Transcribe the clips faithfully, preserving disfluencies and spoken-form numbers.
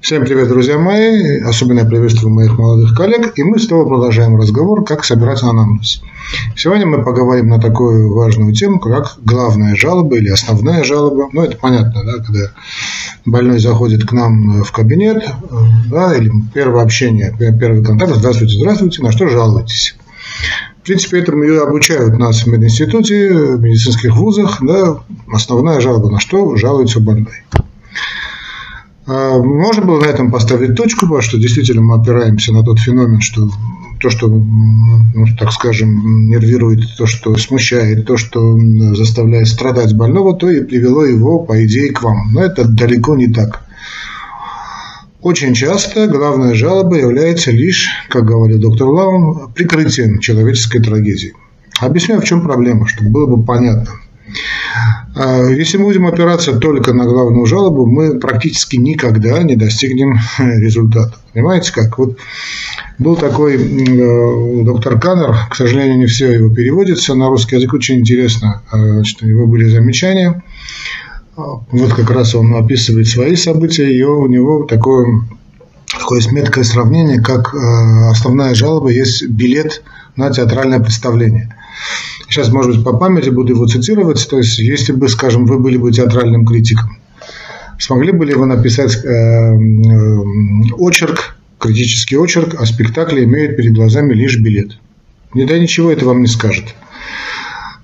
Всем привет, друзья мои, особенно приветствую моих молодых коллег, и мы снова продолжаем разговор, как собирать анамнез. Сегодня мы поговорим на такую важную тему, как главная жалоба или основная жалоба. Ну, это понятно, да, когда больной заходит к нам в кабинет, да, или первое общение, первый контакт, здравствуйте, здравствуйте, на что жалуетесь? В принципе, этому ее обучают нас в мединституте, в медицинских вузах, да, основная жалоба, на что жалуется больной. Можно было на этом поставить точку, потому что действительно мы опираемся на тот феномен, что то, что, ну, так скажем, нервирует, то, что смущает, то, что заставляет страдать больного, то и привело его, по идее, к вам. Но это далеко не так. Очень часто главная жалоба является лишь, как говорил доктор Лаун, прикрытием человеческой трагедии. Объясняю, в чем проблема, чтобы было бы понятно. Если мы будем опираться только на главную жалобу, мы практически никогда не достигнем результата. Понимаете как? Вот был такой доктор Канер, к сожалению, не все его переводится на русский язык, очень интересно, что у него были замечания. Вот как раз он описывает свои события, и у него такое, такое меткое сравнение, как основная жалоба есть билет на театральное представление. Сейчас, может быть, по памяти буду его цитировать. То есть, если бы, скажем, вы были бы театральным критиком, смогли бы ли вы написать э, э, очерк, критический очерк о спектакле «Имеют перед глазами лишь билет»? Не да ничего это вам не скажет.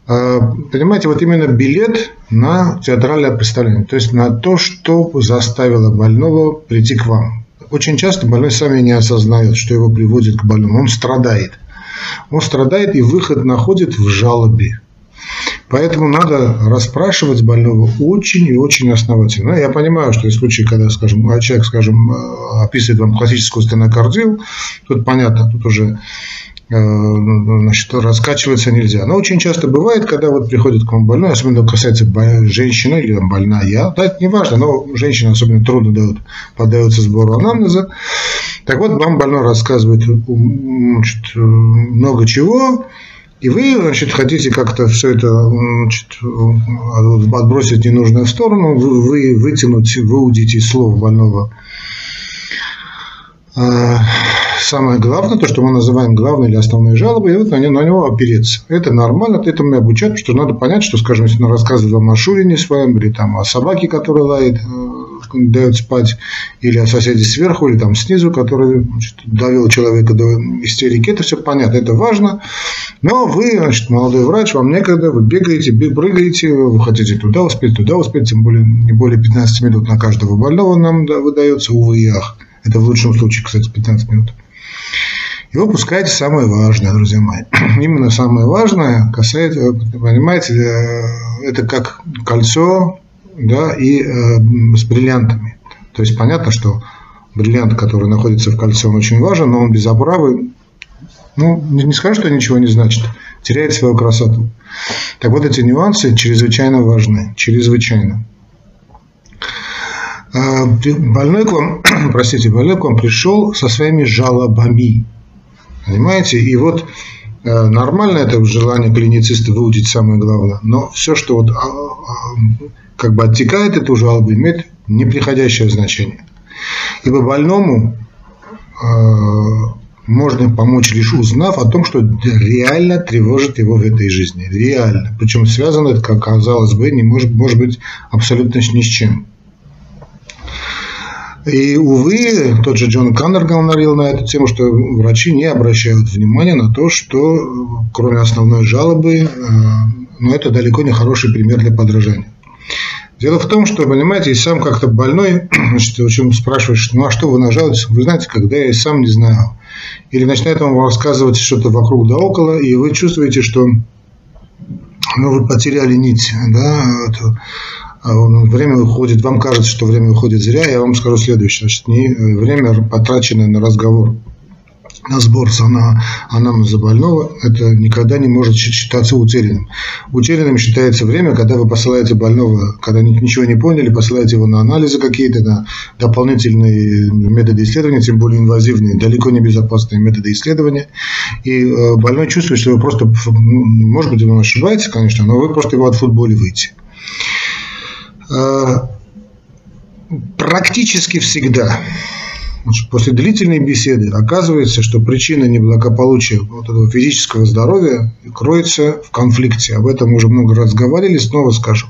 Э, понимаете, вот именно билет на театральное представление, то есть на то, что заставило больного прийти к вам. Очень часто больной сами не осознает, что его приводит к больному, он страдает. Он страдает и выход находит в жалобе. Поэтому надо расспрашивать больного очень и очень основательно. Я понимаю, что в случае, когда, скажем, человек, скажем, описывает вам классическую стенокардию, тут понятно, тут уже, значит, раскачиваться нельзя. Но очень часто бывает, когда вот приходит к вам больной, особенно касается женщины или там, больная, да, это не важно, но женщина особенно трудно дает, поддается сбору анамнеза. Так вот, вам больной рассказывает, значит, много чего, и вы, значит, хотите как-то все это, значит, отбросить ненужное в сторону, вы, вы вытянуть, выудить из слов больного. Самое главное, то, что мы называем главной или основной жалобой, и вот на него опереться. Это нормально, этому обучают, потому что надо понять, что, скажем, если он рассказывает вам о Шурине своем, или там о собаке, которая лает, дает спать, или о соседе сверху, или там снизу, который, значит, довел человека до истерики, это все понятно, это важно, но вы, значит, молодой врач, вам некогда, вы бегаете, прыгаете, вы хотите туда успеть, туда успеть, тем более не более пятнадцать минут на каждого больного нам выдается, увы и ах, это в лучшем случае, кстати, пятнадцать минут. И вы пускаете самое важное, друзья мои. Именно самое важное касается, понимаете, это как кольцо, да, и э, с бриллиантами. То есть понятно, что бриллиант, который находится в кольце, он очень важен, но он без оправы, ну, не, не скажу, что ничего не значит, теряет свою красоту. Так вот, эти нюансы чрезвычайно важны, чрезвычайно. Э, больной к вам, простите, больной к вам пришел со своими жалобами, понимаете, и вот нормально это желание клинициста выудить самое главное, но все, что вот, как бы оттекает эту жалобу, имеет неприходящее значение. Ибо больному э, можно помочь, лишь узнав о том, что реально тревожит его в этой жизни. Реально. Причем связано это, как казалось бы, не может, может быть абсолютно ни с чем. И, увы, тот же Джон Каннер говорил на эту тему, что врачи не обращают внимания на то, что кроме основной жалобы, э, но это далеко не хороший пример для подражания. Дело в том, что, понимаете, и сам как-то больной, значит, о чем спрашиваешь, ну а что вы нажалуетесь, вы знаете, когда я и сам не знаю. Или начинает вам рассказывать что-то вокруг да около, и вы чувствуете, что, ну, вы потеряли нить, да, это, время уходит, вам кажется, что время уходит зря, я вам скажу следующее, значит, не время, потраченное на разговор, на сбор анамнеза больного, это никогда не может считаться утерянным. Утерянным считается время, когда вы посылаете больного, когда ничего не поняли, посылаете его на анализы какие-то, на дополнительные методы исследования, тем более инвазивные, далеко не безопасные методы исследования. И больной чувствует, что вы просто, может быть, вы ошибаетесь, конечно, но вы просто его отфутболиваете. Практически всегда после длительной беседы оказывается, что причина неблагополучия вот этого физического здоровья кроется в конфликте. Об этом уже много раз говорили, снова скажу.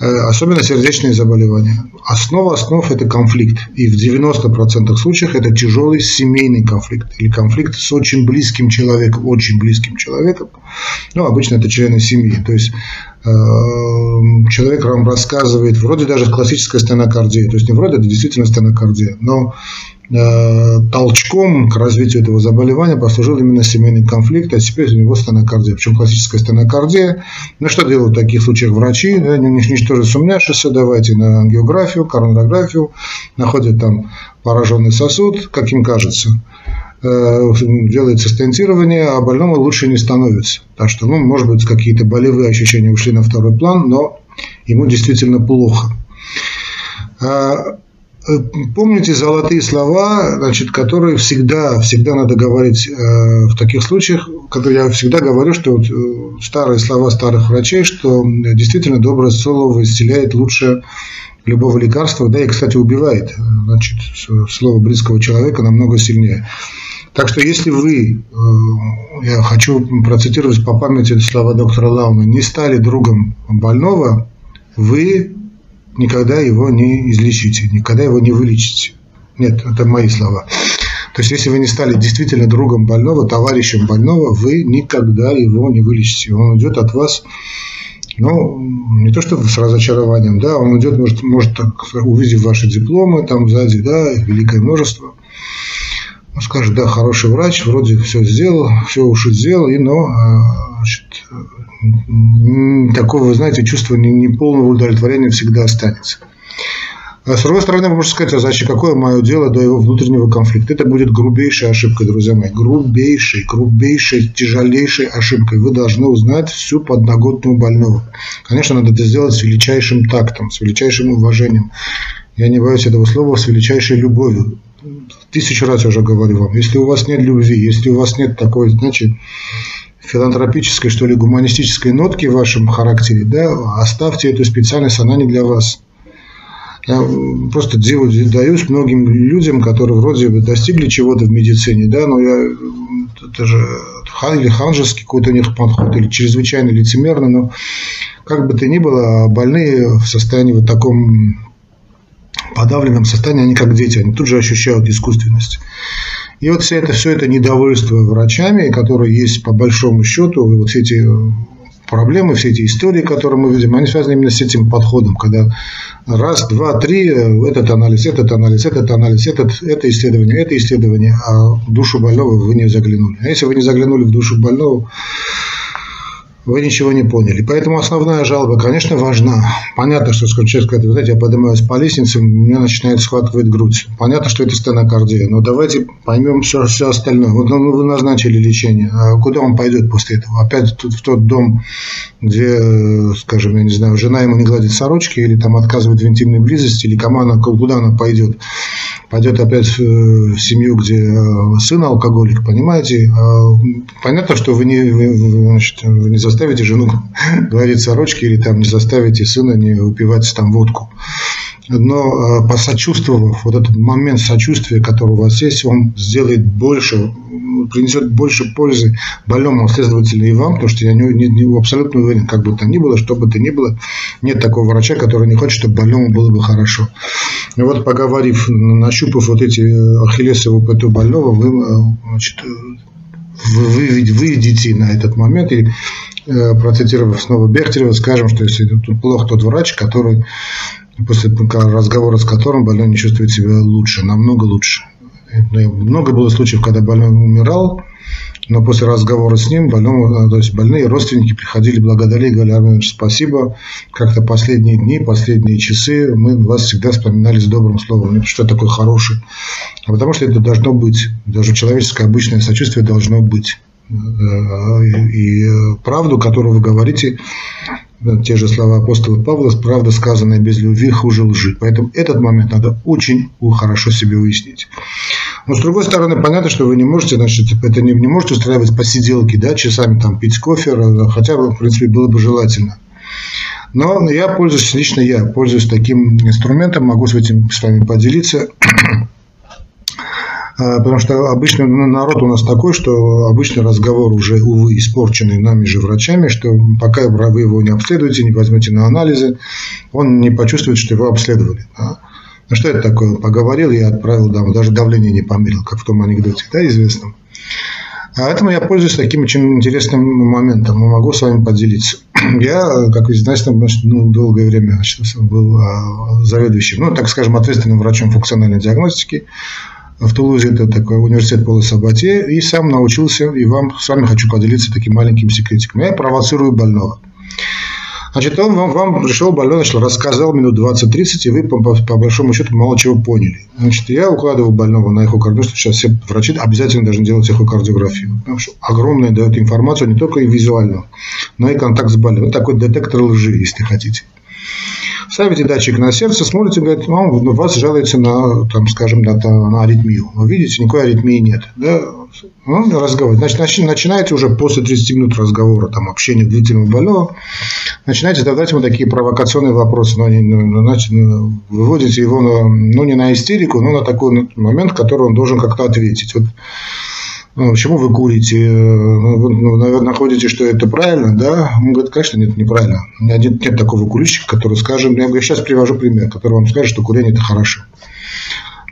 Особенно сердечные заболевания. Основа основ – это конфликт. И в девяноста процентах случаев это тяжелый семейный конфликт. Или конфликт с очень близким человеком. Очень близким человеком. Ну, обычно это члены семьи. То есть, э, человек вам рассказывает, вроде даже классическая стенокардия. То есть, не вроде, это действительно стенокардия. Но э, толчком к развитию этого заболевания послужил именно семейный конфликт. А теперь у него стенокардия. Причем классическая стенокардия. Ну, что делают в таких случаях врачи? Да, ничто тоже сумняшися, давайте на ангиографию, коронарографию, находят там пораженный сосуд, как им кажется, делается стентирование, а больному лучше не становится. Так что, ну, может быть, какие-то болевые ощущения ушли на второй план, но ему действительно плохо. Помните золотые слова, значит, которые всегда, всегда надо говорить э, в таких случаях, которые я всегда говорю, что вот, э, старые слова старых врачей, что э, действительно доброе слово исцеляет лучше любого лекарства, да и, кстати, убивает. Значит, слово близкого человека намного сильнее. Так что, если вы, э, я хочу процитировать по памяти слова доктора Лауна, не стали другом больного, вы никогда его не излечите, никогда его не вылечите. Нет, это мои слова. То есть, если вы не стали действительно другом больного, товарищем больного, вы никогда его не вылечите. Он уйдет от вас, ну, не то что с разочарованием, да, он уйдет, может, может так, увидев ваши дипломы там сзади, да, великое множество. Он скажет, да, хороший врач, вроде все сделал, все уж и сделал, и, но, значит, такого, вы знаете, чувство неполного удовлетворения всегда останется. С другой стороны, вы можете сказать, а значит, какое мое дело до его внутреннего конфликта? Это будет грубейшая ошибка, друзья мои. Грубейшей, грубейшей, тяжелейшей ошибкой. Вы должны узнать всю подноготную больного. Конечно, надо это сделать с величайшим тактом, с величайшим уважением. Я не боюсь этого слова, с величайшей любовью. Тысячу раз я уже говорю вам. Если у вас нет любви, если у вас нет такой, значит, филантропической, что ли, гуманистической нотки в вашем характере, да, оставьте эту специальность, она не для вас. Я просто диву даюсь многим людям, которые вроде бы достигли чего-то в медицине, да, но я, это же хан, или ханжеский какой-то у них подход, или чрезвычайно лицемерно, но как бы то ни было, больные в состоянии вот таком подавленном состоянии, они как дети, они тут же ощущают искусственность. И вот все это, все это недовольство врачами, которые есть по большому счету, и вот все эти проблемы, все эти истории, которые мы видим, они связаны именно с этим подходом, когда раз, два, три, этот анализ, этот анализ, этот анализ, этот, это исследование, это исследование, а в душу больного вы не заглянули. А если вы не заглянули в душу больного, вы ничего не поняли. Поэтому основная жалоба, конечно, важна. Понятно, что человек скажет, вы знаете, я поднимаюсь по лестнице, у меня начинает схватывать грудь. Понятно, что это стенокардия, но давайте поймем все, все остальное. Вот ну, вы назначили лечение, а куда он пойдет после этого? Опять тут, в тот дом, где, скажем, я не знаю, жена ему не гладит сорочки, или там отказывает в интимной близости, или кому она, куда она пойдет? Пойдет опять в семью, где сын алкоголик, понимаете? Понятно, что вы не, вы, значит, вы не заставите жену гладить сорочки или там не заставите сына не выпивать там водку. Но посочувствовав, вот этот момент сочувствия, который у вас есть, он сделает больше, принесет больше пользы больному, следовательно, и вам, потому что я не, не, не абсолютно уверен, как бы то ни было, что бы то ни было, нет такого врача, который не хочет, чтобы больному было бы хорошо. И вот, поговорив, нащупав вот эти ахиллесову пяту больного, вы, значит, вы выйдете на этот момент и, процитировав снова Бехтерева, скажем, что если тут плох тот врач, который после разговора с которым больной не чувствует себя лучше, намного лучше. Много было случаев, когда больной умирал, но после разговора с ним больному, то есть больные родственники приходили, благодарили, говорили, Армен, спасибо, как-то последние дни, последние часы мы вас всегда вспоминали с добрым словом. Не что такой хороший, а потому что это должно быть, даже человеческое обычное сочувствие должно быть. И правду, которую вы говорите, те же слова апостола Павла, правда, сказанная без любви, хуже лжи. Поэтому этот момент надо очень хорошо себе выяснить. Но с другой стороны, понятно, что вы не можете, значит, это не, не можете устраивать посиделки, да, часами там пить кофе, хотя бы, в принципе, было бы желательно. Но я пользуюсь, лично я пользуюсь таким инструментом, могу с этим с вами поделиться. Потому что обычно народ у нас такой, что обычный разговор уже, увы, испорченный нами же врачами, что пока вы его не обследуете, не возьмете на анализы, он не почувствует, что его обследовали. Да? Ну что это такое? Поговорил и отправил домой, даже давление не померил, как в том анекдоте, да, известном. Поэтому я пользуюсь таким очень интересным моментом, могу с вами поделиться. Я, как вы знаете, ну, долгое время значит, был заведующим, ну, так скажем, ответственным врачом функциональной диагностики. В Тулузе это такой университет Пол-Саббате, и сам научился, и вам с вами хочу поделиться таким маленьким секретиком. Я провоцирую больного. Значит, он вам, вам пришел больной, значит, рассказал минут двадцать-тридцать, и вы по, по большому счету мало чего поняли. Значит, я укладывал больного на эхокардиографию, что сейчас все врачи обязательно должны делать эхокардиографию, потому что огромная дает информацию не только и визуально, но и контакт с больным. Это такой детектор лжи, если хотите. Ставите датчик на сердце, смотрите, говорит, он у вас жалуется на, там, скажем, на, на аритмию. Вы видите, никакой аритмии нет. Да? Ну, разговор. Значит, начинаете уже после тридцати минут разговора, там, общения длительного больного, начинаете задавать ему такие провокационные вопросы. Но они, значит, выводите его, на, ну, не на истерику, но на такой момент, который он должен как-то ответить. Вот. Почему вы курите? Вы, наверное, находите, что это правильно, да? Он говорит, конечно, нет, неправильно. Нет, нет такого курильщика, который скажет... Я говорю, сейчас привожу пример, который вам скажет, что курение – это хорошо.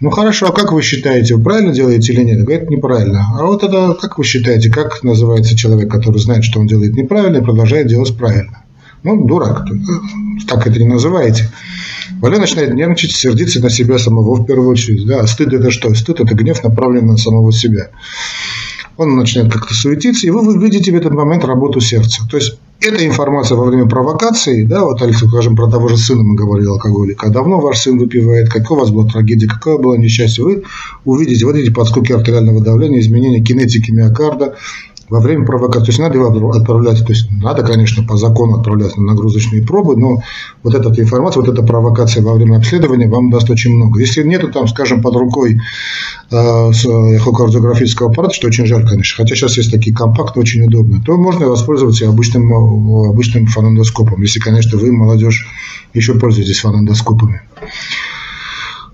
Ну, хорошо, а как вы считаете, вы правильно делаете или нет? Говорит, неправильно. А вот это, как вы считаете, как называется человек, который знает, что он делает неправильно и продолжает делать правильно? Ну, дурак. Так это не называете. Больной начинает нервничать, сердиться на себя самого в первую очередь. Да? А стыд – это что? Стыд – это гнев, направленный на самого себя. Он начинает как-то суетиться, и вы видите в этот момент работу сердца. То есть, эта информация во время провокации, да, вот, Алексей, скажем, про того же сына мы говорили, алкоголика, давно ваш сын выпивает, какая у вас была трагедия, какое было несчастье, вы увидите, вот эти подскоки артериального давления, изменения кинетики миокарда во время провокации. То есть, надо его отправлять, то есть, надо, конечно, по закону отправлять на нагрузочные пробы, но вот эта информация, вот эта провокация во время обследования вам даст очень много. Если нету там, скажем, под рукой эхокардиографического аппарата, что очень жаль, конечно, хотя сейчас есть такие компакты, очень удобные, то можно воспользоваться обычным, обычным фонендоскопом, если, конечно, вы, молодежь, еще пользуетесь фонендоскопами.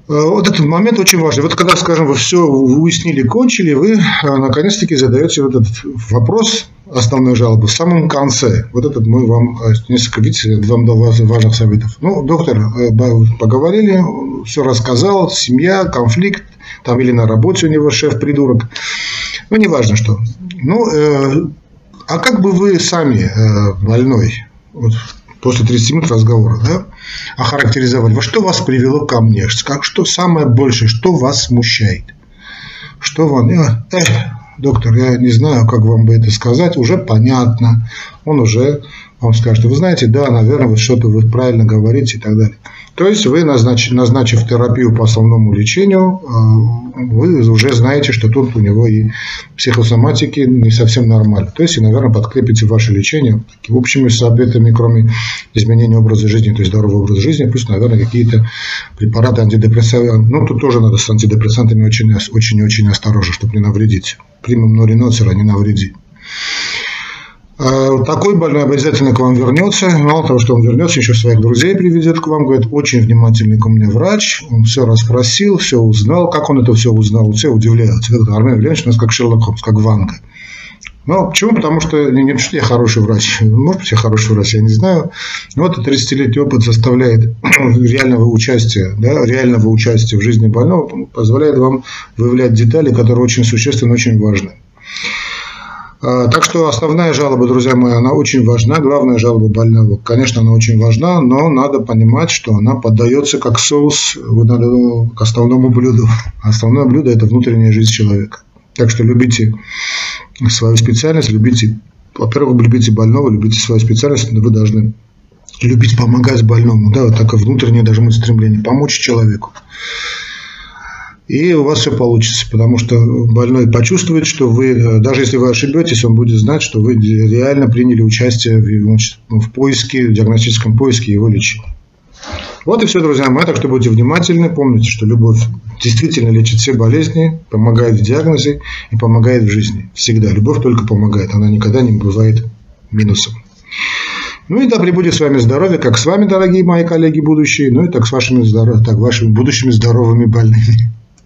Вот этот момент очень важный. Вот когда, скажем, вы все уяснили, кончили, вы наконец-таки задаете вот этот вопрос, основную жалобу, в самом конце. Вот этот мы вам несколько, видите, вам дал важных советов. Ну, доктор, поговорили, все рассказал, семья, конфликт, там или на работе у него шеф придурок. Ну, неважно что. Ну, э, а как бы вы сами, э, больной, вот, после тридцати минут разговора, да, охарактеризовали, что вас привело ко мне, как, что самое большее, что вас смущает, что вам, э, э, доктор, я не знаю, как вам бы это сказать, уже понятно, он уже вам скажет, вы знаете, да, наверное, вот что-то вы правильно говорите и так далее. То есть, вы, назначив, назначив терапию по основному лечению, вы уже знаете, что тут у него и психосоматики не совсем нормально. То есть, и, наверное, подкрепите ваше лечение общими советами, кроме изменения образа жизни, то есть, здорового образа жизни, плюс, наверное, какие-то препараты антидепрессанты. Ну, тут тоже надо с антидепрессантами очень-очень осторожно, чтобы не навредить. Примем нориноцера, не навреди. Такой больной обязательно к вам вернется, мало того, что он вернется, еще своих друзей приведет к вам, говорит, очень внимательный ко мне врач, он все расспросил, все узнал, как он это все узнал, все удивляются, Армен Леонидович у нас как Шерлок Холмс, как Ванга. Ну, почему? Потому что, не, не потому что я хороший врач, может быть, я хороший врач, я не знаю, но вот тридцатилетний опыт заставляет реального участия, да, реального участия в жизни больного, позволяет вам выявлять детали, которые очень существенны, очень важны. Так что основная жалоба, друзья мои, она очень важна. Главная жалоба больного, конечно, она очень важна, но надо понимать, что она поддается как соус к основному блюду. Основное блюдо – это внутренняя жизнь человека. Так что любите свою специальность, любите, во-первых, любите больного, любите свою специальность, вы должны любить помогать больному, да, вот такое внутреннее должно быть стремление помочь человеку. И у вас все получится, потому что больной почувствует, что вы, даже если вы ошибетесь, он будет знать, что вы реально приняли участие в, значит, в поиске, в диагностическом поиске его лечения. Вот и все, друзья мои, так что будьте внимательны, помните, что любовь действительно лечит все болезни, помогает в диагнозе и помогает в жизни. Всегда. Любовь только помогает, она никогда не бывает минусом. Ну и да пребудет с вами здоровье, как с вами, дорогие мои коллеги будущие, ну и так с вашими, здоров... так, вашими будущими здоровыми больными.